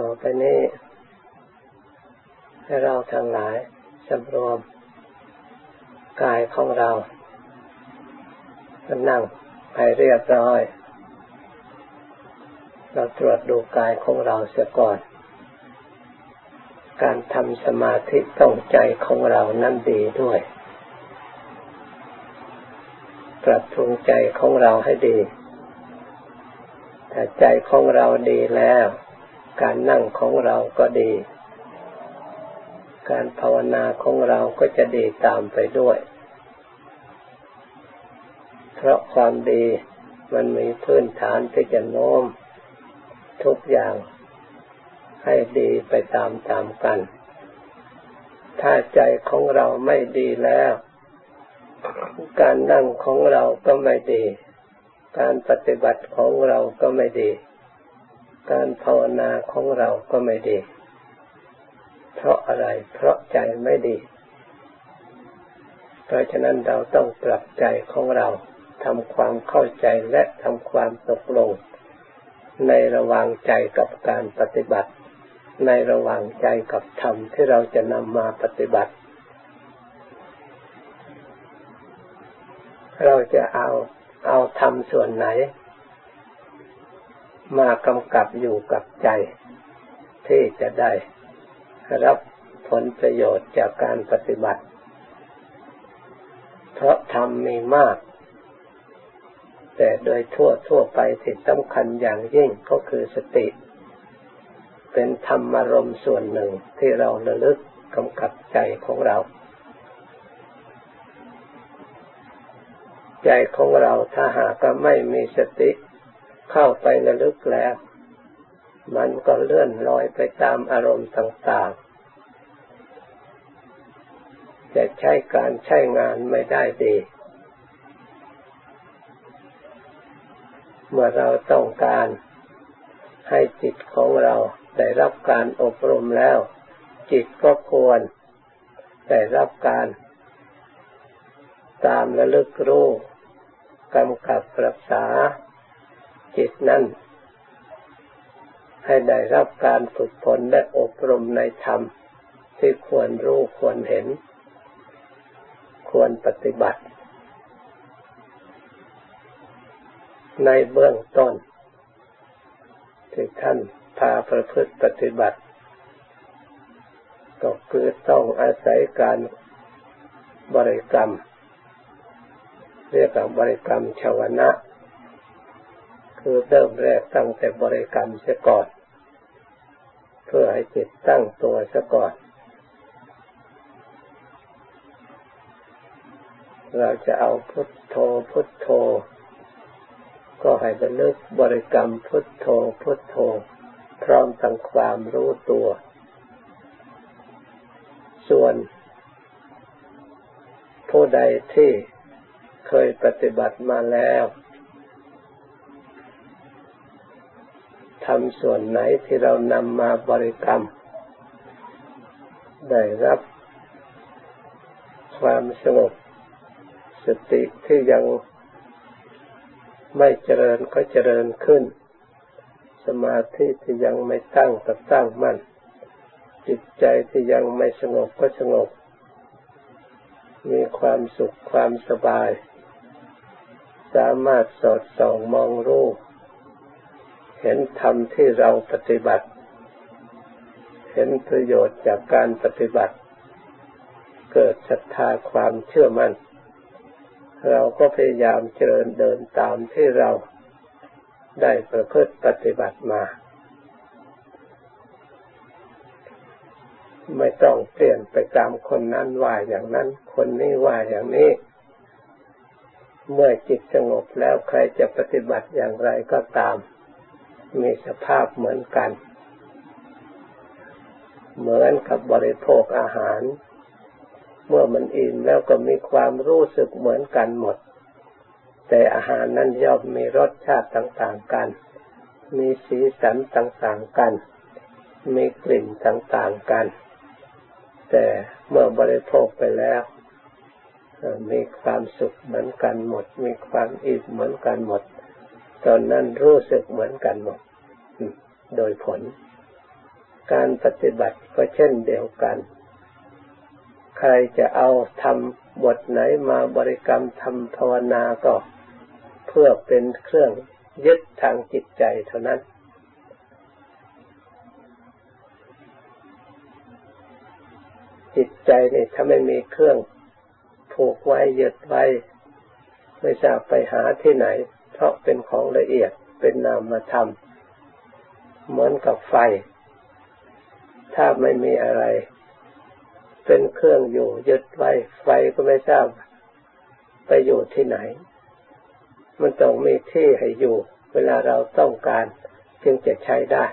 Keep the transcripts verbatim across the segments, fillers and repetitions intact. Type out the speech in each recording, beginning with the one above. ต่อไปนี้ให้เราทั้งหลายสำรวมกายของเรานั่งให้เรียบร้อยเราตรวจดูกายของเราเสียก่อนการทำสมาธิต้องใจของเรานั้นดีด้วยปรับปรุงใจของเราให้ดีถ้าใจของเราดีแล้วการนั่งของเราก็ดีการภาวนาของเราก็จะดีตามไปด้วยเพราะความดีมันมีพื้นฐานที่จะโน้มทุกอย่างให้ดีไปตามตามกันถ้าใจของเราไม่ดีแล้วการนั่งของเราก็ไม่ดีการปฏิบัติของเราก็ไม่ดีการภาวนาของเราก็ไม่ดีเพราะอะไรเพราะใจไม่ดีเพราะฉะนั้นเราต้องปรับใจของเราทำความเข้าใจและทำความตกลงในระหว่างใจกับการปฏิบัติในระหว่างใจกับธรรมที่เราจะนำมาปฏิบัติเราจะเอาเอาธรรมส่วนไหนมากำกับอยู่กับใจที่จะได้รับผลประโยชน์จากการปฏิบัติเพราะธรรมมีมากแต่โดยทั่วทั่วไปที่สำคัญอย่างยิ่งก็คือสติเป็นธรรมารมณ์ส่วนหนึ่งที่เราระลึกกำกับใจของเราใจของเราถ้าหากไม่มีสติเข้าไประลึกแล้วมันก็เลื่อนลอยไปตามอารมณ์ต่างๆจะใช้การใช้งานไม่ได้ดีเมื่อเราต้องการให้จิตของเราได้รับการอบรมแล้วจิตก็ควรได้รับการตามระลึกรู้กำกับรักษาจิตนั้นให้ได้รับการฝึกฝนและอบรมในธรรมที่ควรรู้ควรเห็นควรปฏิบัติในเบื้องต้นที่ท่านพาประพฤติปฏิบัติก็คือต้องอาศัยการบริกรรมเรียกว่าบริกรรมชาวนะคือเริ่มแรกตั้งแต่บริกรรมเสียก่อนเพื่อให้จิตตั้งตัวเสียก่อนเราจะเอาพุทโธพุทโธก็ให้ระลึกบริกรรมพุทโธพุทโธพร้อมตั้งความรู้ตัวส่วนผู้ใดที่เคยปฏิบัติมาแล้วทำส่วนไหนที่เรานำมาบริกรรมได้รับความสงบสติที่ยังไม่เจริญก็เจริญขึ้นสมาธิที่ยังไม่ตั้งก็ตั้งมั่นจิตใจที่ยังไม่สงบก็สงบมีความสุขความสบายสามารถสอดส่องมองรู้เห็นธรรมที่เราปฏิบัติเห็นประโยชน์จากการปฏิบัติเกิดศรัทธาความเชื่อมั่นเราก็พยายามเจริญเดินตามที่เราได้ประพฤติปฏิบัติมาไม่ต้องเปลี่ยนไปตามคนนั้นว่าอย่างนั้นคนนี้ว่าอย่างนี้เมื่อจิตสงบแล้วใครจะปฏิบัติอย่างไรก็ตามมีสภาพเหมือนกันเหมือนกับบริโภคอาหารเมื่อมันอิ่มแล้วก็มีความรู้สึกเหมือนกันหมดแต่อาหารนั้นย่อมมีรสชาติต่างๆกันมีสีสันต่างๆกันมีกลิ่นต่างๆกันแต่เมื่อบริโภคไปแล้วมีความสุขเหมือนกันหมดมีความอิ่มเหมือนกันหมดตอนนั้นรู้สึกเหมือนกันหมดโดยผล การปฏิบัติก็เช่นเดียวกันใครจะเอาทำบทไหนมาบริกรรมทำภาวนาก็เพื่อเป็นเครื่องยึดทางจิตใจเท่านั้นจิตใจนี่ถ้าไม่มีเครื่องผูกไว้ยึดไว้ไม่ทราบไปหาที่ไหนเพราะเป็นของละเอียดเป็นนามธรรมเหมือนกับไฟถ้าไม่มีอะไรเป็นเครื่องอยู่ยึดไว้ไฟก็ไม่ทราบไปอยู่ที่ไหนมันต้องมีที่ให้อยู่เวลาเราต้องการจึงจะใช้ได้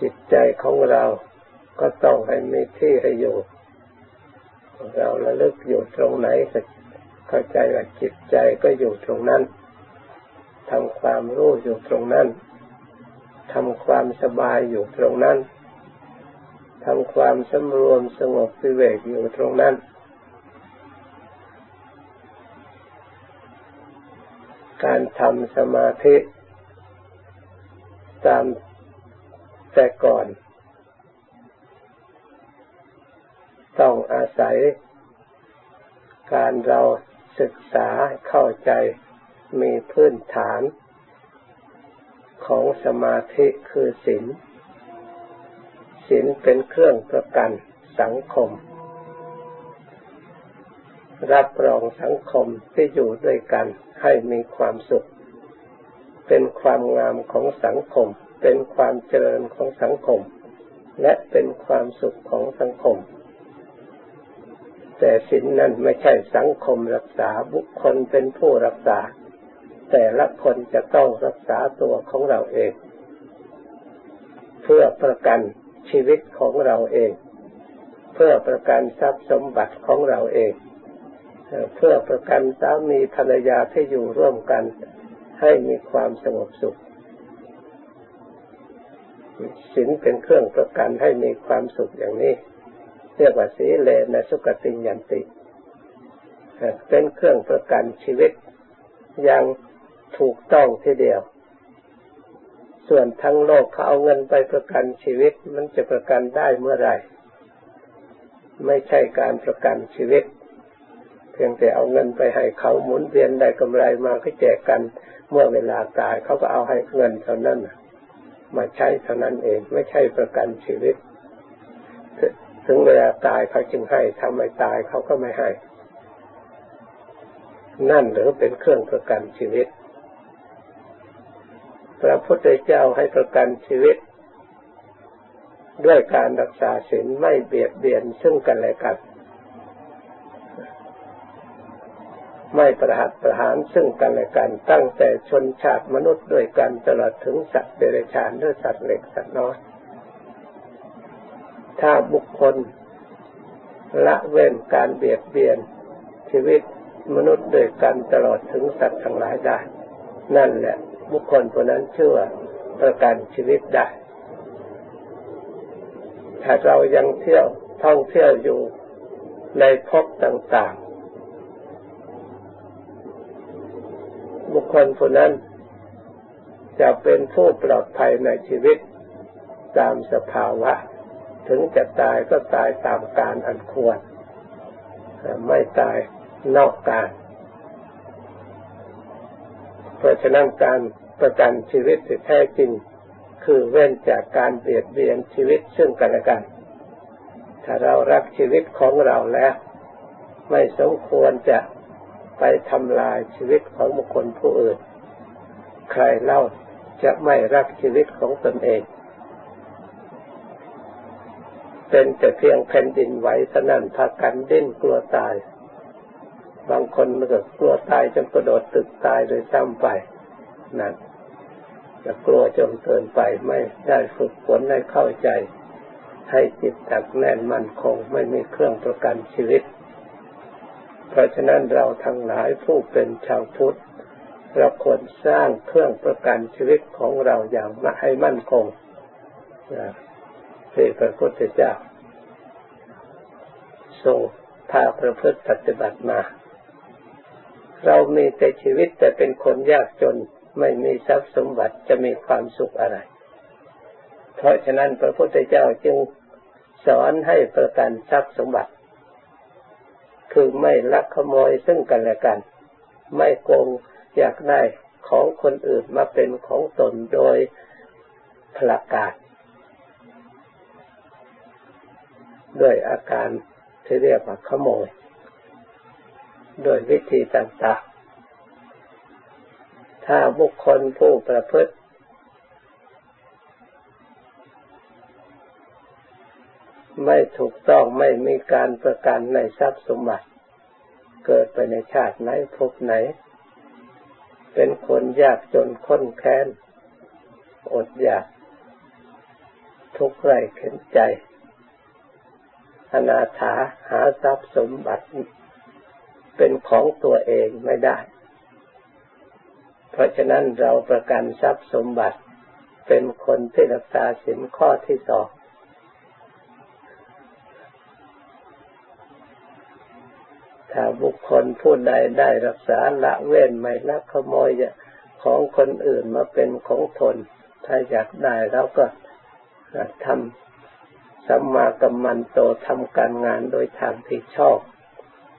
จิตใจของเราก็ต้องให้มีที่ให้อยู่เราระลึกอยู่ตรงไหนเข้าใจว่าจิตใจก็อยู่ตรงนั้นทำความรู้อยู่ตรงนั้นทำความสบายอยู่ตรงนั้นทำความสำรวมสงบวิเวกอยู่ตรงนั้นการทำสมาธิตามแต่ก่อนต้องอาศัยการเราศึกษาเข้าใจมีพื้นฐานของสมาธิคือศีลศีลเป็นเครื่องประกันสังคมรับรองสังคมที่อยู่ด้วยกันให้มีความสุขเป็นความงามของสังคมเป็นความเจริญของสังคมและเป็นความสุขของสังคมแต่ศีลนั้นไม่ใช่สังคมรักษาบุคคลเป็นผู้รักษาแต่ละคนจะต้องรักษาตัวของเราเองเพื่อประกันชีวิตของเราเองเพื่อประกันทรัพย์สมบัติของเราเองเพื่อประกันสามีภรรยาที่อยู่ร่วมกันให้มีความสงบสุขศีลเป็นเครื่องประกันให้มีความสุขอย่างนี้เรียกว่าสีเลนะสุขติยันติเป็นเครื่องประกันชีวิตอย่างถูกต้องทีเดียวส่วนทั้งโลกเขาเอาเงินไปประกันชีวิตมันจะประกันได้เมื่อไหร่ไม่ใช่การประกันชีวิตเพียงแต่เอาเงินไปให้เขาหมุนเวียนได้กำไรมาก็แจกกันเมื่อเวลาตายเขาก็เอาให้เงินเท่านั้นมาใช้เท่านั้นเองไม่ใช่ประกันชีวิตถึงเวลาตายเขาจึงให้ทำไมตายเขาก็ไม่ให้นั่นหรือเป็นเครื่องประกันชีวิตพระพุทธเจ้าให้ประกันชีวิตด้วยการรักษาศีลไม่เบียดเบียนซึ่งกันและกันไม่ประหัตประหารซึ่งกันและกันตั้งแต่ชนชาติมนุษย์ด้วยกันตลอดถึงสัตว์เดรัจฉานด้วยสัตว์เล็กสัตว์น้อยถ้าบุคคลละเว้นการเบียดเบียนชีวิตมนุษย์ด้วยกันตลอดถึงสัตว์ทั้งหลายได้นั่นแหละบุคคลคนนั้นเชื่อประกันชีวิตได้ถ้าเรายังเที่ยวท่องเที่ยวอยู่ในภพต่างๆบุคคลคนนั้นจะเป็นผู้ปลอดภัยในชีวิตตามสภาวะถึงจะตายก็ตายตามการอันควรไม่ตายนอกการเพราะฉะนั้นการประกันชีวิตที่แท้จริงคือเว้นจากการเบียดเบียนชีวิตซึ่งกันและกันถ้าเรารักชีวิตของเราแล้วไม่สมควรจะไปทำลายชีวิตของบุคคลผู้อื่นใครเล่าจะไม่รักชีวิตของตนเองเป็นแต่เพียงแผ่นดินไหวสนั่นพากันดิ้นกลัวตายบางคนมันก็กลัวตายจนกระโดดตึกตายโดยซ้ำไปนั่นจะกลัวจนเกินไปไม่ได้ฝึกฝนให้เข้าใจให้จิตตักแน่นมั่นคงไม่มีเครื่องประกันชีวิตเพราะฉะนั้นเราทั้งหลายผู้เป็นชาวพุทธเราควรสร้างเครื่องประกันชีวิตของเราอย่างให้มั่นคงที่พระพุทธเจ้าทรงพาประพฤติปฏิบัติมา เรามีแต่ชีวิตแต่เป็นคนยากจนไม่มีทรัพย์สมบัติจะมีความสุขอะไรเพราะฉะนั้นพระพุทธเจ้าจึงสอนให้ประกันทรัพย์สมบัติคือไม่ลักขโมยซึ่งกันและกันไม่โกงอยากได้ของคนอื่นมาเป็นของตนโดยพละการด้วยอาการที่เรียกว่าขโมยโดยวิธีต่างๆถ้าบุคคลผู้ประพฤติไม่ถูกต้องไม่มีการประกันในทรัพย์สมบัติเกิดไปในชาติไหนภพไหนเป็นคนยากจนข้นแค้นอดอยากทุกข์ไร้เข็นใจอนาถาหาทรัพย์สมบัติเป็นของตัวเองไม่ได้เพราะฉะนั้นเราประกันทรัพย์สมบัติเป็นคนที่รักษาศีลข้อที่สองถ้าบุคคลผู้ใดได้รักษาละเว้นไม่ลักขโมยของคนอื่นมาเป็นของตนถ้าอยากได้เราก็ทำสัมมากัมมันโตทำการงานโดยทางที่ชอบ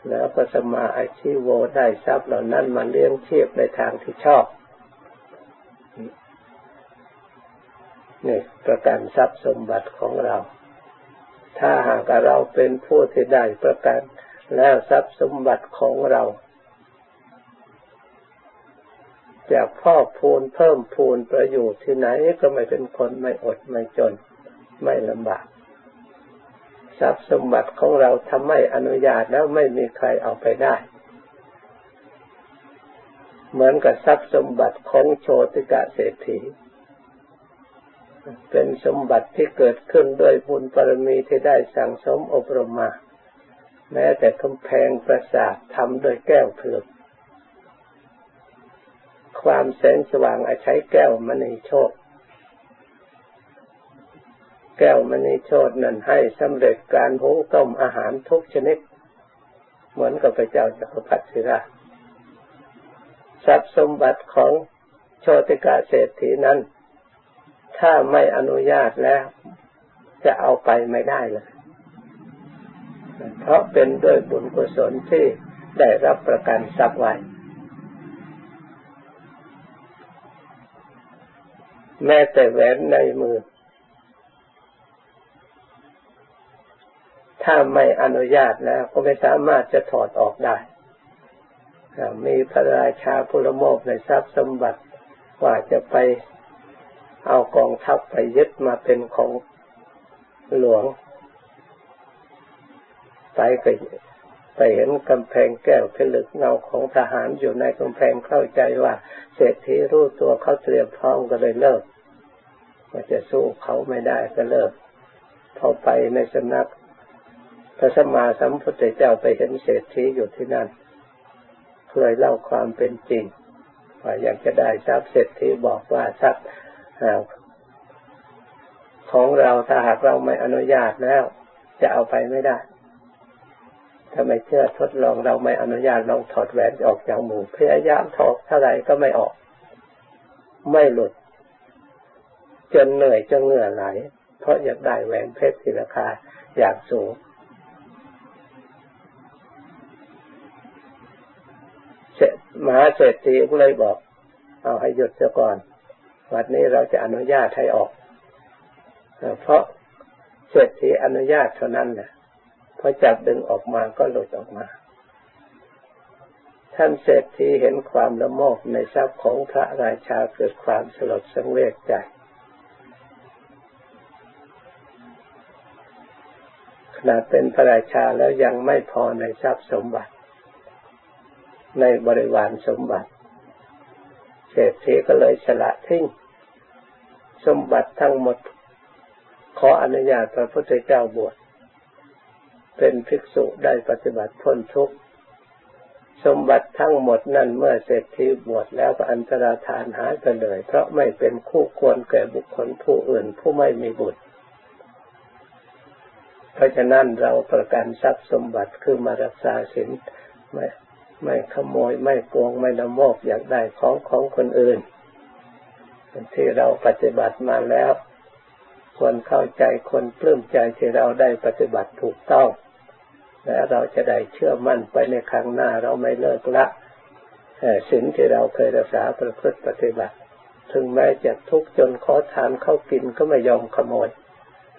แล้วก็สัมมาอาชีโวได้ทรัพย์เหล่านั้นมาเลี้ยงชีพในทางที่ชอบนี่ประกันทรัพย์สมบัติของเราถ้าหากเราเป็นผู้ที่ได้ประกันแล้วทรัพย์สมบัติของเราจะพอกพูนเพิ่มพูนประโยชน์ที่ไหนก็ไม่เป็นคนไม่อดไม่จนไม่ลำบากทรัพย์สมบัติของเราทำไม่อนุญาตแล้วไม่มีใครเอาไปได้เหมือนกับทรัพย์สมบัติของโชติกะเศรษฐีเป็นสมบัติที่เกิดขึ้นด้วยบุญบารมีที่ได้สั่งสมอบรมมาแม้แต่กำแพงปราสาททำโดยแก้วเพลิงความแสงสว่างอาศัยแก้วมณีโชติแก้วมณีโชตินั้นให้สำเร็จการหุงต้มอาหารทุกชนิดเหมือนกับพระเจ้าจักรพรรดิศิราทรัพย์สมบัติของโชติกะเศรษฐีนั้นถ้าไม่อนุญาตแล้วจะเอาไปไม่ได้เลยเพราะเป็นด้วยบุญกุศลที่ได้รับประกันทรัพย์ไว้แม้แต่แหวนในมือถ้าไม่อนุญาตแล้วก็ไม่สามารถจะถอดออกได้มีพระราชาผู้ละโมบในทรัพย์สมบัติว่าจะไปเอากองทัพไปยึดมาเป็นของหลวงไปไปไปเห็นกำแพงแก้วผลึกเงาของทหารอยู่ในกำแพงเข้าใจว่าเศรษฐีรู้ตัวเขาเตรียมพร้อมก็เลยเลิกว่าจะสู้เขาไม่ได้ก็เลิกพอไปในสำนักพระสัมมาสัมพุทธเจ้าไปเห็นเศรษฐีอยู่ที่นั่นเลยเล่าความเป็นจริงว่าอยากจะได้ทรัพย์เศรษฐีบอกว่าทรัพย์ของเราถ้าหากเราไม่อนุญาตแล้วจะเอาไปไม่ได้ถ้าไม่เชื่อทดลองเราไม่อนุญาตลองถอดแหวนออกจากมือพยายามถอดเท่าไหร่ก็ไม่ออกไม่หลุดจนเหนื่อยจนเหงื่อไหลเพราะอยากได้แหวนเพชรที่ราคาอยากสูงมหาเศรษฐีก็เลยบอกเอาให้หยุดซะก่อนวันนี้เราจะอนุญาตให้ออกเพราะเศรษฐีอนุญาตเท่านั้นแหละพอจับดึงออกมาก็หลุดออกมาท่านเศรษฐีเห็นความละโมบในทรัพย์ของพระราชาเกิดความสลดสังเวชใจขณะเป็นพระราชาแล้วยังไม่พอในทรัพย์สมบัติในบริวารสมบัติเศรษฐีก็เลยสละทิ้งสมบัติทั้งหมดขออนุญาตพระพุทธเจ้าบวชเป็นภิกษุได้ปฏิบัติพ้นทุกข์สมบัติทั้งหมดนั่นเมื่อเศรษฐีบวชแล้วก็อันตรธานหายไปเลยเพราะไม่เป็นคู่ควรแก่บุคคลผู้อื่นผู้ไม่มีบุตรเพราะฉะนั้นเราประกันทรัพย์สมบัติคือมารักษาศีลไม่ ไม่ขโมยไม่โกงไม่ละโมบอยากได้ของของคนอื่นที่เราปฏิบัติมาแล้วควรเข้าใจควรปลื้มใจที่เราได้ปฏิบัติถูกต้องและเราจะได้เชื่อมั่นไปในครั้งหน้าเราไม่เลิกละศีลที่เราเคยรักษาประพฤติปฏิบัติถึงแม้จะทุกข์จนขอทานเข้ากินก็ไม่ยอมขโมย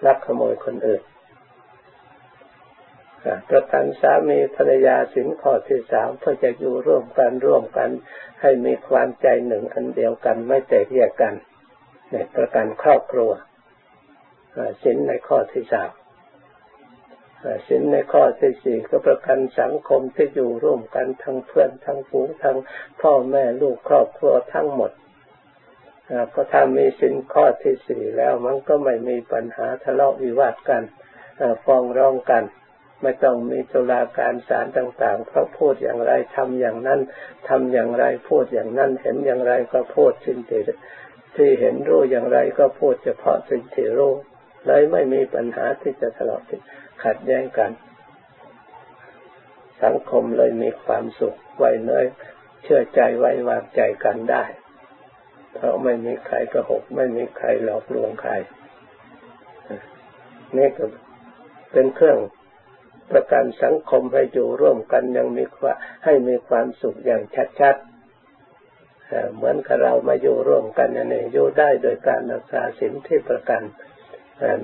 ลักขโมยคนอื่นประกันสามีภรรยาศีลข้อที่สามเพื่อจะอยู่ร่วมกันร่วมกันให้มีความใจหนึ่งอันเดียวกันไม่แตกแยกกันในประกันครอบครัวศีลในข้อที่สามศีลในข้อที่สี่ก็ประกันสังคมที่อยู่ร่วมกันทั้งเพื่อนทั้งฝูงทั้งพ่อแม่ลูกครอบครัวทั้งหมดเพราะถ้ามีศีลข้อที่สี่แล้วมันก็ไม่มีปัญหาทะเลาะวิวาทกันฟ้องร้องกันไม่ต้องมีตุลาการศาลต่างๆเพราะพูดอย่างไรทำอย่างนั้นทำอย่างไรพูดอย่างนั้นเห็นอย่างไรก็พูดสิ่งที่ที่เห็นรู้อย่างไรก็พูดเฉพาะสิ่งที่รู้เลยไม่มีปัญหาที่จะทะเลาะขัดแย้งกันสังคมเลยมีความสุขไว้เนื้อเชื่อใจไว้วางใจกันได้เพราะไม่มีใครโกหกไม่มีใครหลอกลวงใครนี่ก็เป็นเครื่องประกันสังคมให้อยู่ร่วมกันยังมีความให้มีความสุขอย่างชัดๆเหมือนกับเรามาอยู่ร่วมกันอย่างนี้อยู่ได้โดยการรักษาศีลที่ประกัน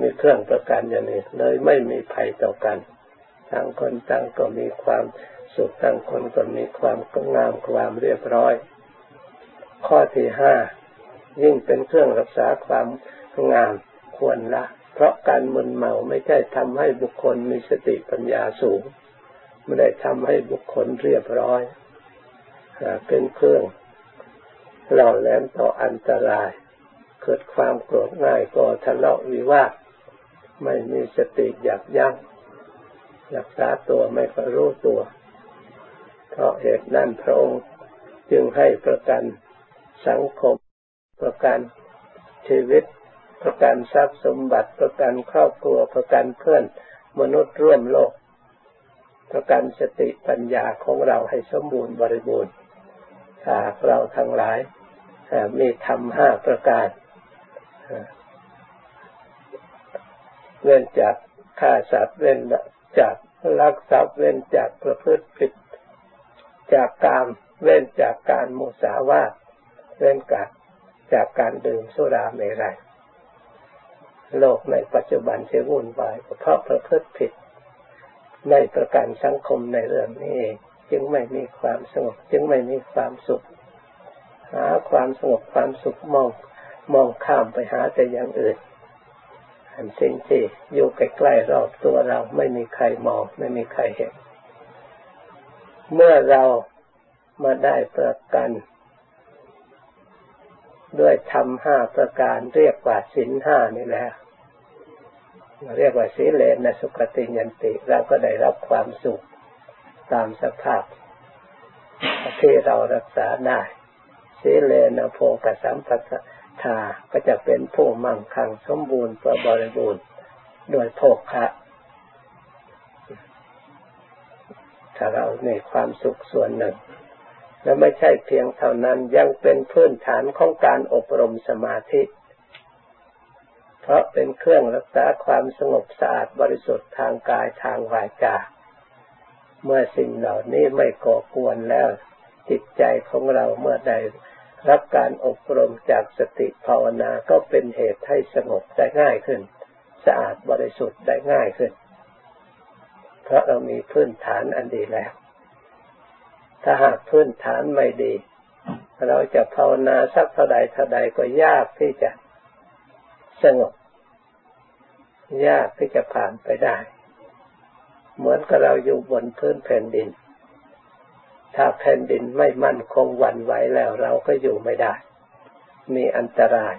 มีเครื่องประกันอย่างนี้เลยไม่มีภัยต่อกันต่างคนต่างก็มีความสุขต่างคนก็มีความงามความเรียบร้อยข้อที่ห้ายิ่งเป็นเครื่องรักษาความงามควรละเพราะการมึนเมาไม่ใช่ทำให้บุคคลมีสติปัญญาสูงไม่ได้ทำให้บุคคลเรียบร้อยเป็นเครื่องหล่อแหลมต่ออันตรายเกิดความโกรธง่ายก่อทะเลาะวิวาทไม่มีสติยับยั้งรักษาตัวไม่ค่อยรู้ตัวเพราะเหตุนั้นพระองค์จึงให้ประกันสังคมประกันชีวิตประกันทรัพย์สมบัติประกันครอบครัวประกันเพื่อนมนุษย์ร่วมโลกประกันสติปัญญาของเราให้สมบูรณ์บริบูรณ์หากเราทั้งหลายมีธรรมห้าประการเว้นจากฆ่าสัตว์เว้นจากลักทรัพย์เว้นจากประพฤติผิดจากกามเว้นจากการมุสาวาทเว้นจากจากการดื่มสุราเมรัยโลกในปัจจุบันที่วุ่นวายเพราะประพฤติผิดในประกันสังคมในเรื่องนี้เองจึงไม่มีความสงบจึงไม่มีความสุขหาความสงบความสุขมองมองข้ามไปหาแต่อย่างอื่นอันสิ่งที่อยู่ใกล้ๆรอบตัวเราไม่มีใครมองไม่มีใครเห็นเมื่อเรามาได้ประกันด้วยธรรมห้าประการเรียกว่าศีลห้านี่แหละเรียกว่าศีเลนะสุขติยันติเราก็ได้รับความสุขตามสภาพที่เรารักษาได้ศีเลนะโภคสัมปทธาก็จะเป็นผู้มั่งคั่งสมบูรณ์บริบูรณ์โดยโภคะถ้าเราในความสุขส่วนหนึ่งและไม่ใช่เพียงเท่านั้นยังเป็นพื้นฐานของการอบรมสมาธิเพราะเป็นเครื่องรักษาความสงบสะอาดบริสุทธิ์ทางกายทางวาจาเมื่อสิ่งเหล่านี้ไม่ก่อกวนแล้วจิตใจของเราเมื่อได้รับการอบรมจากสติภาวนาก็เป็นเหตุให้สงบได้ง่ายขึ้นสะอาดบริสุทธิ์ได้ง่ายขึ้นเพราะเรามีพื้นฐานอันดีแล้วถ้าหากพื้นฐานไม่ดีเราจะภาวนาสักเท่าใดเท่าใดก็ยากที่จะสงบยากที่จะผ่านไปได้เหมือนกับเราอยู่บนพื้นแผ่นดินถ้าแผ่นดินไม่มั่นคงหวั่นไหวแล้วเราก็อยู่ไม่ได้มีอันตราย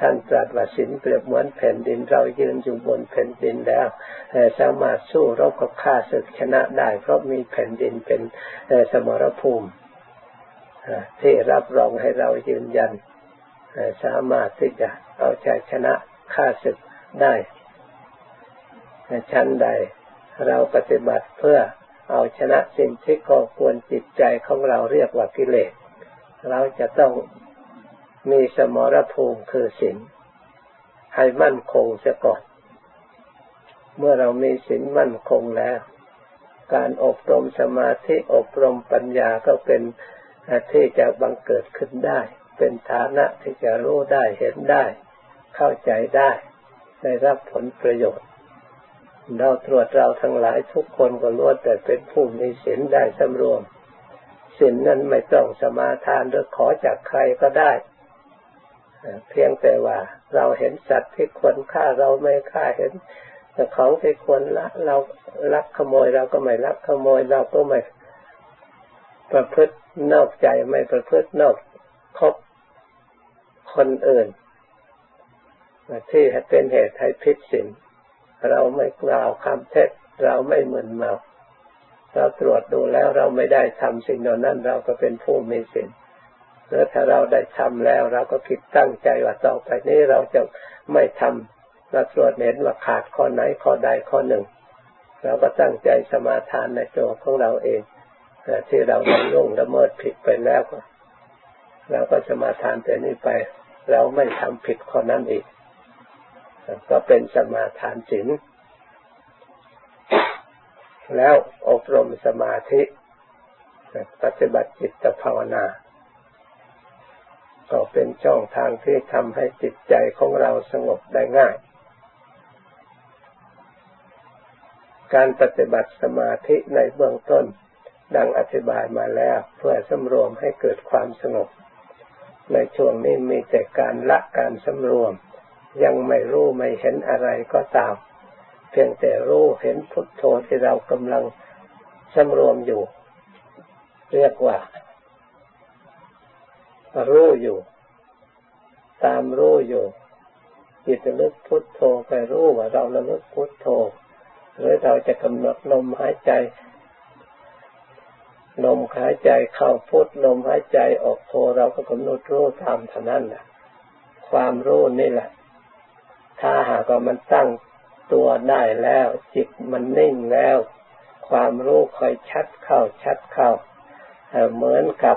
ท่านตรัสว่าศีลเปรียบเหมือนแผ่นดินเรายืนอยู่บนแผ่นดินแล้วสามารถสู้รบกับข้าศึกชนะได้เพราะมีแผ่นดินเป็นสมรภูมิที่รับรองให้เรายืนยันสามารถที่จะเอาใจชนะข้าศึกได้ชั้นใดเราปฏิบัติเพื่อ เอาชนะสิ่งที่ก่อกวนจิตใจของเราเรียกว่ากิเลสเราจะต้องมีสมรภูมิคือศีลให้มั่นคงเสียก่อนเมื่อเรามีศีลมั่นคงแล้วการอบรมสมาธิอบรมปัญญาก็เป็นที่จะบังเกิดขึ้นได้เป็นฐานะที่จะรู้ได้เห็นได้เข้าใจได้ได้รับผลประโยชน์เราตรวจเราทั้งหลายทุกคนก็ล้วนแต่เป็นผู้มีศีลได้สำรวมศีลนั้นไม่ต้องสมาทานหรือขอจากใครก็ได้เพียงแต่ว่าเราเห็นสัตว์ที่ควรฆ่าเราไม่ฆ่าเห็นแต่ของที่ควรละเราลักขโมยเราก็ไม่ลักขโมยเราก็ไม่ประพฤตินอกใจไม่ประพฤตินอกคบคนอื่นที่เป็นเหตุให้ผิดศีลเราไม่กล่าวคำเท็จเราไม่มึนเมาเราตรวจดูแล้วเราไม่ได้ทำสิ่งเหล่านั้นเราก็เป็นผู้มีศีลหรือถ้าเราได้ทำแล้วเราก็คิดตั้งใจว่าต่อไปนี้เราจะไม่ทำเราตรวจเห็นว่าขาดข้อไหนข้อใดข้อหนึ่งเราก็ตั้งใจสมาทานในตัวของเราเองที่เราได้ล่วงละเมิดผิดไปแล้วก็เราก็สมาทานแต่นี้ไปเราไม่ทำผิดข้อนั้นอีกก็เป็นสมาทานศีลแล้วอบรมสมาธิปฏิบัติจิตภาวนาก็เป็นช่องทางที่ทำให้จิตใจของเราสงบได้ง่ายการปฏิบัติสมาธิในเบื้องต้นดังอธิบายมาแล้วเพื่อสำรวมให้เกิดความสงบในช่วงนี้มีแต่การละการสำรวมยังไม่รู้ไม่เห็นอะไรก็ตามเพียงแต่รู้เห็นพุทโธที่เรากำลังสำรวมอยู่เรียกว่ารู้อยู่ตามรู้อยู่จิตระลึกพุทโธไปรู้ว่าเราระลึกพุทโธหรือเราจะกำหนดลมหายใจลมหายใจเข้าพุทลมหายใจออกโธเราก็กำหนดรู้ตามเท่านั้นแหละความรู้นี่แหละถ้าหากว่ามันตั้งตัวได้แล้วจิตมันนิ่งแล้วความรู้ค่อยชัดเข้าชัดเข้าเหมือนกับ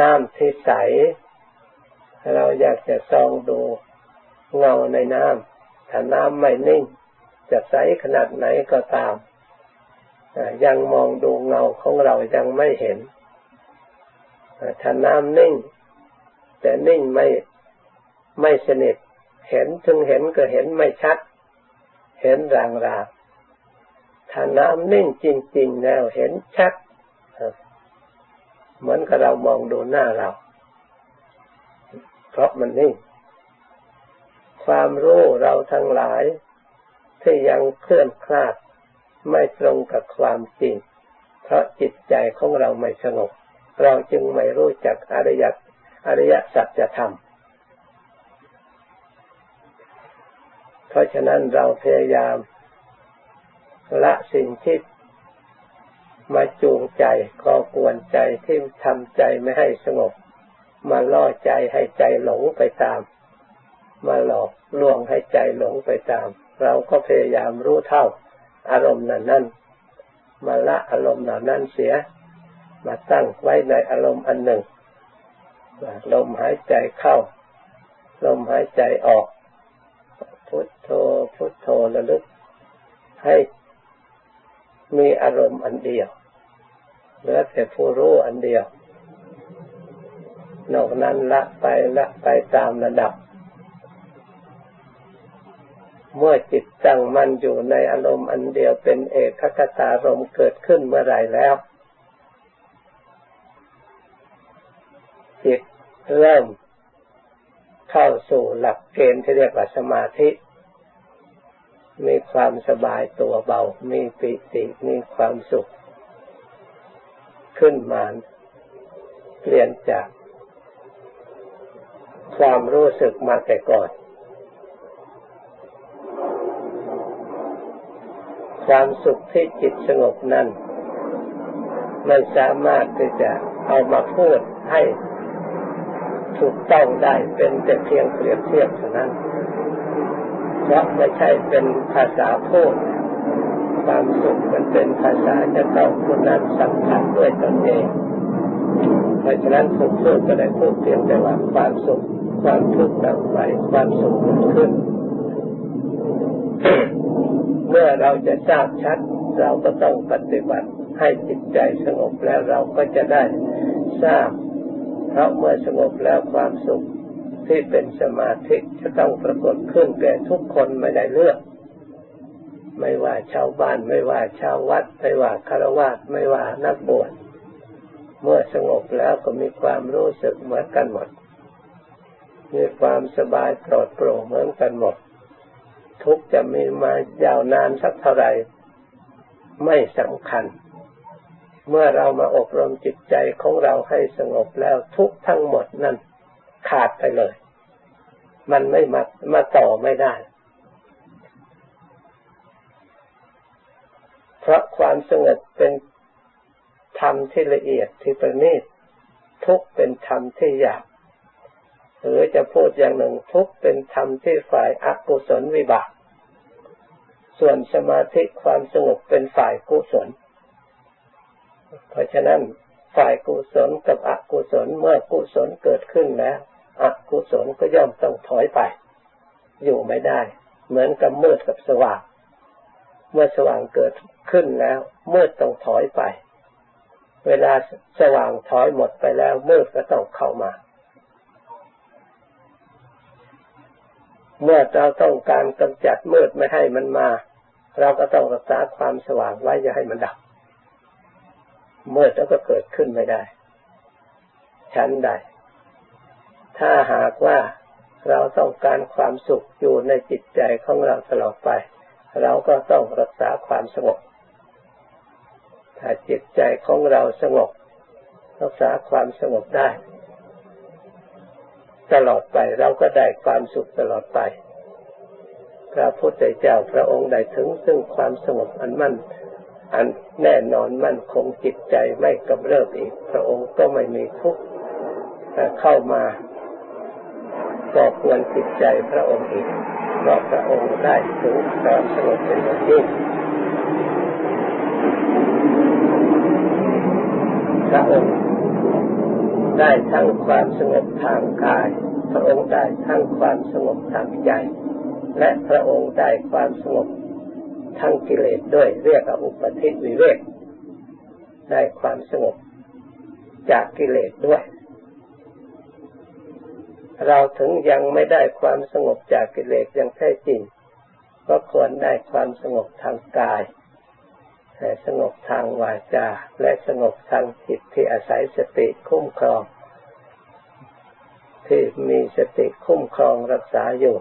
น้ำที่ใสเราอยากจะส่องดูเงาในน้ำถ้าน้ำไม่นิ่งจะใสขนาดไหนก็ตามยังมองดูเงาของเรายังไม่เห็นถ้าน้ำนิ่งแต่นิ่งไม่ไม่สนิทเห็นถึงเห็นก็เห็นไม่ชัดเห็นรางๆถ้าน้ำนิ่งจริงๆแล้วเห็นชัดเหมือนกับเรามองดูหน้าเราเพราะมันนิ่งความรู้เราทั้งหลายที่ยังเคลื่อนคลาดไม่ตรงกับความจริงเพราะจิตใจของเราไม่สงบเราจึงไม่รู้จักอริยอริยสัจธรรมเพราะฉะนั้นเราพยายามละสิ่งที่มาจูงใจก่อกวนใจที่ทำใจไม่ให้สงบมาล่อใจให้ใจหลงไปตามมาหลอกลวงให้ใจหลงไปตามเราก็พยายามรู้เท่าอารมณ์นั้นนั้นมาละอารมณ์เหล่านั้นเสียมาตั้งไว้ในอารมณ์อันหนึ่งลมหายใจเข้าลมหายใจออกพุทโธพุทโธระลึกให้มีอารมณ์อันเดียวเหลือแต่ผู้รู้อันเดียวนอกนั้นละไปละไปตามระดับเมื่อจิตตั้งมั่นอยู่ในอารมณ์อันเดียวเป็นเอกคตารมณ์เกิดขึ้นเมื่อไหร่แล้วจิตเริ่มเข้าสู่หลักเกณฑ์ที่เรียกว่าสมาธิมีความสบายตัวเบามีปิติมีความสุขขึ้นมาเปลี่ยนจากความรู้สึกมาแต่ก่อนความสุขที่จิตสงบนั้นมันสามารถที่จะเอามาพูดให้ถูกต้องได้เป็นแต่เพียงเปรียบเทียบเท่านั้นและไม่ใช่เป็นภาษาพูด ความสุขมันเป็นภาษาจะต้องคนนั้นสัมผัสด้วยตนเองเพราะฉะนั้นสุขทุกข์ก็ได้พูดเพียงแต่ว่าความสุขความทุกข์ดับไปความสุขมันขึ้น เมื่อเราจะทราบชัดเราก็ต้องปฏิบัติให้จิตใจสงบแล้วเราก็จะได้ทราบเพราะเมื่อสงบแล้วความสุขที่เป็นสมาธิจะต้องปรากฏขึ้นแก่ทุกคนไม่ได้เลือกไม่ว่าชาวบ้านไม่ว่าชาววัดไม่ว่าฆราวาสไม่ว่านักบวชเมื่อสงบแล้วก็มีความรู้สึกเหมือนกันหมดมีความสบายปลอดโปร่งเหมือนกันหมดทุกข์จะมีมายาวนานสักเท่าไหร่ไม่สำคัญเมื่อเรามาอบรมจิตใจของเราให้สงบแล้วทุกข์ทั้งหมดนั้นขาดไปเลยมันไม่มามาต่อไม่ได้เพราะความสงบเป็นธรรมที่ละเอียดที่ประณีตทุกข์เป็นธรรมที่หยาบหรือจะพูดอย่างหนึ่งทุกข์เป็นธรรมที่ฝ่ายอกุศลวิบากส่วนสมาธิความสงบเป็นฝ่ายกุศลเพราะฉะนั้นฝ่ายกุศลกับอกุศลเมื่อกุศลเกิดขึ้นแล้วอกุศลก็ย่อมต้องถอยไปอยู่ไม่ได้เหมือนกับมืดกับสว่างเมื่อสว่างเกิดขึ้นแล้วมืดต้องถอยไปเวลาสว่างถอยหมดไปแล้วมืดก็ต้องเข้ามาเมื่อเราต้องการกำจัดมืดไม่ให้มันมาเราก็ต้องรักษาความสว่างไว้อย่าให้มันดับมืดแล้วก็เกิดขึ้นไม่ได้ชั้นใดถ้าหากว่าเราต้องการความสุขอยู่ในจิตใจของเราตลอดไปเราก็ต้องรักษาความสงบถ้าจิตใจของเราสงบรักษาความสงบได้ตลอดไปเราก็ได้ความสุขตลอดไปพระพุทธเจ้าพระองค์ได้ถึงซึ่งความสงบอันมั่นอันแน่นอนมั่นคงจิตใจไม่กำเริบอีกพระองค์ก็ไม่มีทุกข์เข้ามาก่อกวนจิตใจพระองค์อีกเพราะพระองค์ได้ถึงความสงบเป็นอย่างยิ่งพระองค์ได้ทั้งความสงบทางกายพระองค์ได้ทั้งความสงบทางใจและพระองค์ได้ความสงบทั้งกิเลสด้วยเรียกว่าอุปธิวิเวกได้ความสงบจากกิเลสด้วยเราถึงยังไม่ได้ความสงบจากกิเลสอย่างแท้จริงก็ควรได้ความสงบทางกายให้สงบทางวาจาและสงบทางจิตที่อาศัยสติคุ้มครองที่มีสติคุ้มครองรักษาอยู่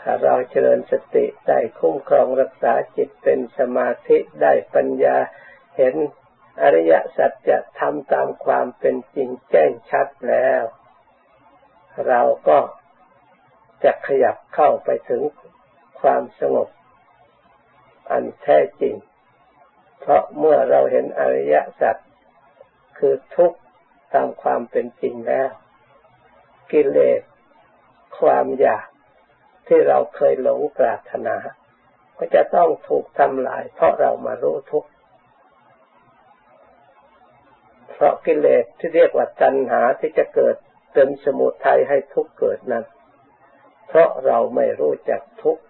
ถ้าเราเจริญสติได้คุ้มครองรักษาจิตเป็นสมาธิได้ปัญญาเห็นอริยสัจจะทำตามความเป็นจริงแจ้งชัดแล้วเราก็จะขยับเข้าไปถึงความสงบอันแท้จริงเพราะเมื่อเราเห็นอริยสัจคือทุกข์ตามความเป็นจริงแล้วกิเลสความอยากที่เราเคยหลงปรารถนาก็จะต้องถูกทำลายเพราะเรามารู้ทุกข์เพราะกิเลสที่เรียกว่าตัณหาที่จะเกิดเป็นสมุทัยให้ทุกข์เกิดนั้นเพราะเราไม่รู้จักทุกข์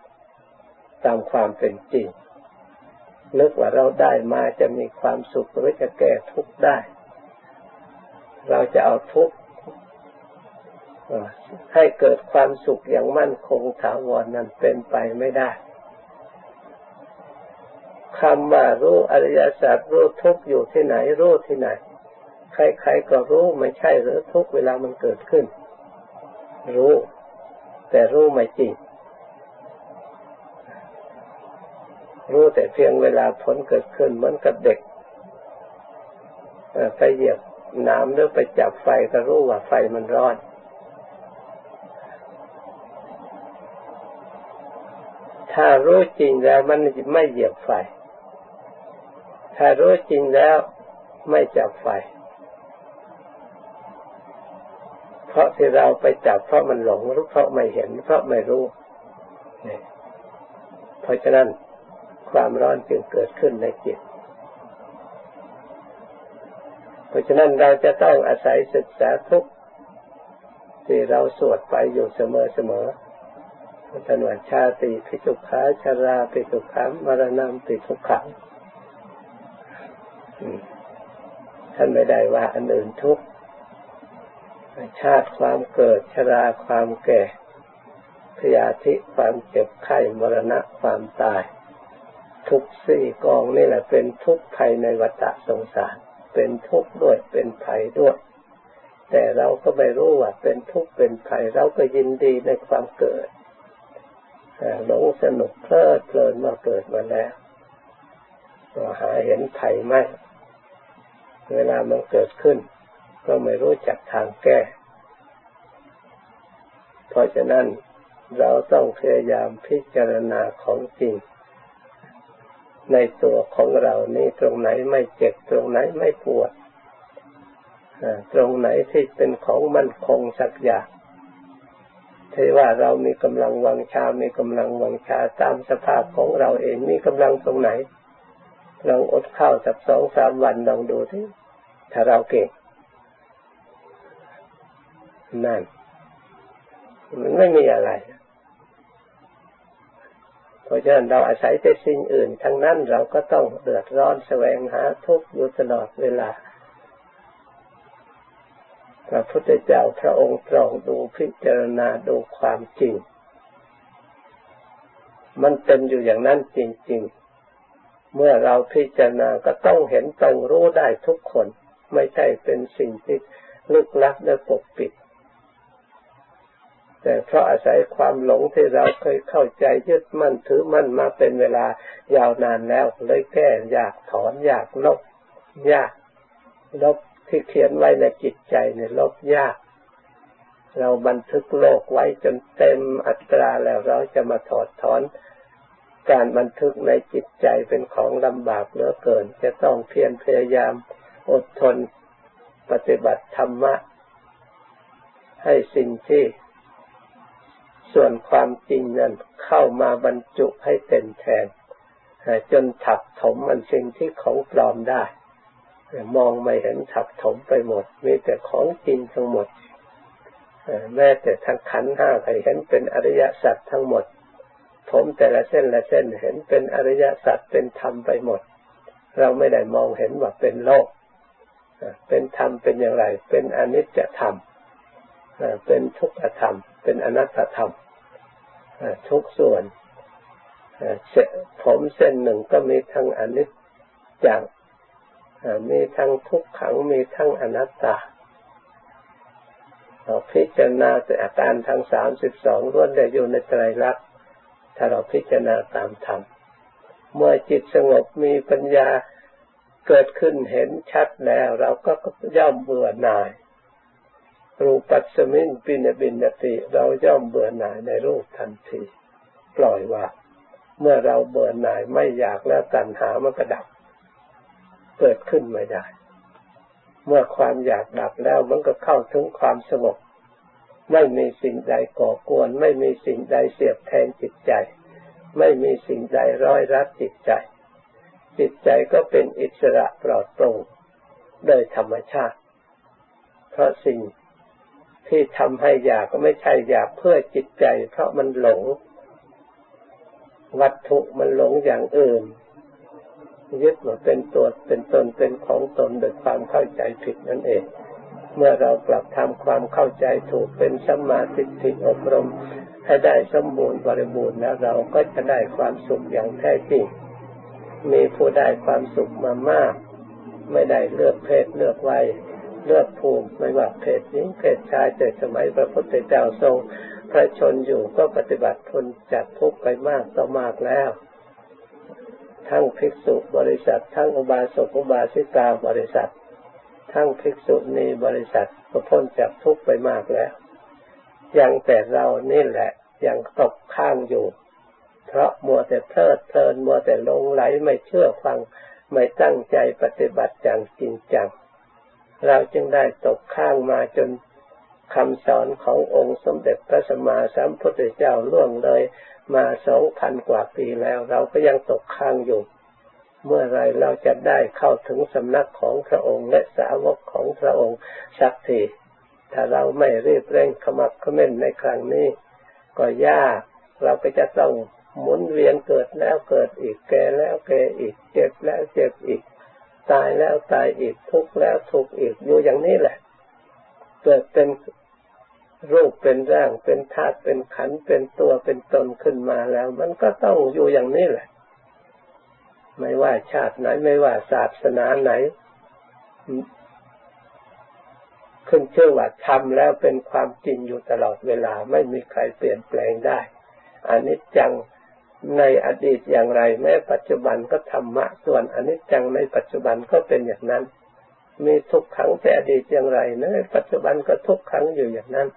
ตามความเป็นจริงนึกว่าเราได้มาจะมีความสุขหรือจะแก้ทุกข์ได้เราจะเอาทุกข์ให้เกิดความสุขอย่างมั่นคงถาวรนั้นเป็นไปไม่ได้คำว่ารู้อริยสัจรู้ทุกข์อยู่ที่ไหนรู้ที่ไหนใครๆก็รู้ไม่ใช่หรือทุกเวลามันเกิดขึ้นรู้แต่รู้ไม่จริงรู้แต่เพียงเวลาผลเกิดขึ้นเหมือนกับเด็กไปเหยียบน้ำหรือไปจับไฟก็รู้ว่าไฟมันร้อนถ้ารู้จริงแล้วมันไม่เหยียบไฟถ้ารู้จริงแล้วไม่จับไฟเพราะที่เราไปจับเพราะมันหลงหรือเพราะไม่เห็นเพราะไม่รู้เพราะฉะนั้น ความร้อนจึงเกิดขึ้นในจิตเพราะฉะนั้นเราจะต้องอาศัยศึกษาทุกข์ที่เราสวดไปอยู่เสมอเสมอท่านว่าชาติปิทุกขาชราปิทุกขังมรณะปิทุกขังท่านไม่ได้ว่าอันอื่นทุกข์ชาติความเกิดชราความแก่พยาธิความเจ็บไข้มรณะความตายทุกสี่กองนี่แหละเป็นทุกข์ภายในวัฏสงสารเป็นทุกข์ด้วยเป็นภัยด้วยแต่เราก็ไม่รู้ว่าเป็นทุกข์เป็นภัยเราก็ยินดีในความเกิดหลงสนุกเพลิดเพลินมาเกิดมาแล้วก็หาเห็นภัยไหมเวลามันเกิดขึ้นก็ไม่รู้จักทางแก้เพราะฉะนั้นเราต้องพยายามพิจารณาของจริงในตัวของเรานี่ตรงไหนไม่เจ็บตรงไหนไม่ปวดตรงไหนที่เป็นของมั่นคงสักอย่างที่ว่าเรามีกำลังวังชามีกำลังวังชาตามสภาพของเราเองมีกำลังตรงไหนลองอดข้าวสัก สองสาม วันลองดูสิถ้าเราเก่งนั่นมันไม่มีอะไรเพราะฉะนั้นเราอาศัยแต่สิ่งอื่นทั้งนั้นเราก็ต้องเดือดร้อนแสวงหาทุกข์อยู่ตลอดเวลาพระพุทธเจ้าพระองค์ตรองดูพิจารณาดูความจริงมันเป็นอยู่อย่างนั้นจริงๆเมื่อเราพิจารณาก็ต้องเห็นต้องรู้ได้ทุกคนไม่ใช่เป็นสิ่งที่ลึกลับและปกปิดแต่เพราะอาศัยความหลงที่เราเคยเข้าใจยึดมั่นถือมั่นมาเป็นเวลายาวนานแล้วเลยแก้อยากถอนอยากลบยากลบที่เขียนไว้ในจิตใจเนี่ยลบยากเราบันทึกโลกไว้จนเต็มอัตราแล้วเราจะมาถอดถอนการบันทึกในจิตใจเป็นของลำบากเหลือเกินจะต้องเพียรพยายามอดทนปฏิบัติธรรมะให้สิ่งที่ส่วนความจริงนั้นเข้ามาบรรจุให้เต็มแทนจนถักถมมันสิ่งที่ของปลอมได้มองไม่เห็นถักถมไปหมดมีแต่ของจริงทั้งหมดแม้แต่ทั้งขันธ์ห้าให้เห็นเป็นอริยสัจทั้งหมดผมแต่ละเส้นละเส้นเห็นเป็นอริยสัจเป็นธรรมไปหมดเราไม่ได้มองเห็นว่าเป็นโลกเป็นธรรมเป็นอย่างไรเป็นอนิจจธรรมเป็นทุกขธรรมเป็นอนัตตธรรมทุกส่วนผมเส้นหนึ่งก็มีทั้งอนิจจังมีทั้งทุกขังมีทั้งอนัตตาเราพิจารณาแต่อาการทั้งสามสิบสองล้วนได้อยู่ในไตรลักษณ์ถ้าเราพิจารณาตามธรรมเมื่อจิตสงบมีปัญญาเกิดขึ้นเห็นชัดแล้วเราก็ย่อมเบื่อหน่ายรูปัสสมิงปิณบินติเราย่อมเบื่อหน่ายในรูปทันทีปล่อยว่าเมื่อเราเบื่อหน่ายไม่อยากแล้วตัณหามันก็ดับเกิดขึ้นไม่ได้เมื่อความอยากดับแล้วมันก็เข้าถึงความสงบไม่มีสิ่งใดก่อกวนไม่มีสิ่งใดเสียบแทงจิตใจไม่มีสิ่งใดร้อยรัดจิตใจจิตใจก็เป็นอิสระปลอดโปร่งโดยธรรมชาติเพราะสิ่งที่ทำให้อยากก็ไม่ใช่อยากเพื่อจิตใจเพราะมันหลงวัตถุมันหลงอย่างอื่นยึดว่าเป็นตัวเป็นตนเป็นของตนโดยความเข้าใจผิดนั่นเองเมื่อเราปรับทำความเข้าใจถูกเป็นสัมมาทิฏฐิอบรมให้ได้สมบูรณ์บริบูรณ์แล้วเราก็จะได้ความสุขอย่างแท้จริงมีผู้ได้ความสุขมามากไม่ได้เลือกเพศเลือกวัยเลือกภูมิไม่ว่าเพศหญิงเพศชายแต่สมัยพระพุทธเจ้าทรงพระชนอยู่ก็ปฏิบัติพ้นจากทุกข์ไปมากต่อมากแล้วทั้งภิกษุบริษัททั้งอุบาสกอุบาสิกาบริษัททั้งภิกษุณีบริษัทก็พ้นจากทุกข์ไปมากแล้วยังแต่เรานี่แหละยังตกข้างอยู่เพราะมัวแต่เพลิดเพลินมัวแต่หลงไหลไม่เชื่อฟังไม่ตั้งใจปฏิบัติอย่างจริงจังเราจึงได้ตกข้างมาจน คำสอนขององค์สมเด็จพระสัมมาสัมพุทธเจ้าล่วงเลยมาสองพันกว่าปีแล้วเราก็ยังตกค้างอยู่เมื่อไรเราจะได้เข้าถึงสำนักของพระองค์และสาวกของพระองค์สักทีถ้าเราไม่รีบเร่งขมักเขม้นในครั้งนี้ก็ยากเราก็จะต้องหมุนเวียนเกิดแล้วเกิดอีกแก่แล้วแก่อีกเจ็บแล้วเจ็บอีกตายแล้วตายอีกทุกข์แล้วทุกข์อีกอยู่อย่างนี้แหละเกิดเป็นรูปเป็นร่างเป็นธาตุเป็นขันธ์เป็นตัวเป็นตนขึ้นมาแล้วมันก็ต้องอยู่อย่างนี้แหละไม่ว่าชาติไหนไม่ว่าศาสนาไหนขึ้นชื่อว่าทำแล้วเป็นความจริงอยู่ตลอดเวลาไม่มีใครเปลี่ยนแปลงได้อนิจจังในอดีตอย่างไรแม้ปัจจุบันก็ธรรมะส่วนอนิจจังในปัจจุบันก็เป็นอย่างนั้นมีทุกขังแต่อดีตอย่างไรในปัจจุบันก็ทุกขังอยู่อย่างนั้น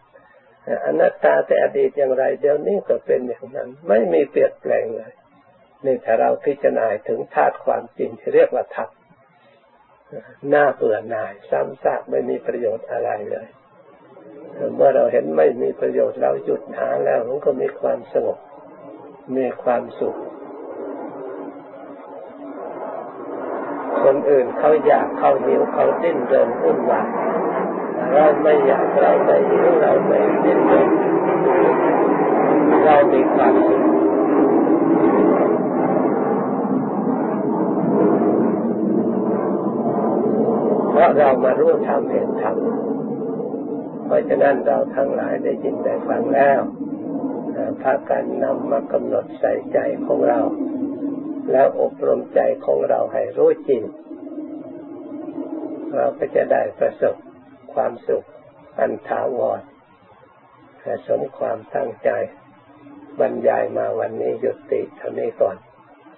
อนัตตาแต่อดีตอย่างไรเดี๋ยวนี้ก็เป็นอย่างนั้นไม่มีเปลี่ยนแปลงเลยนี่ถ้าเราพิจารณาถึงธาตุความจริงที่เรียกว่าธรรมน่าเบื่อหน่ายซ้ำซากไม่มีประโยชน์อะไรเลยเมื่อเราเห็นไม่มีประโยชน์เราหยุดหาแล้วมันก็มีความสงบมีความสุขคนอื่นเขาอยากเขาหิวเขาดิ้นรนวุ่นวายเราไม่อยากเราไม่หิวเราไม่ดิ้นรนเรามีความสุขเพราะเรามารู้ธรรมเห็นธรรมเพราะฉะนั้นเราทั้งหลายได้ยินได้ฟังแล้วพากันนำมากำหนดใส่ใจของเราแล้วอบรมใจของเราให้รู้จริงเราก็จะได้ประสบความสุขอันถาวรสมความตั้งใจบรรยายมาวันนี้ยุติเท่านี้ก่อน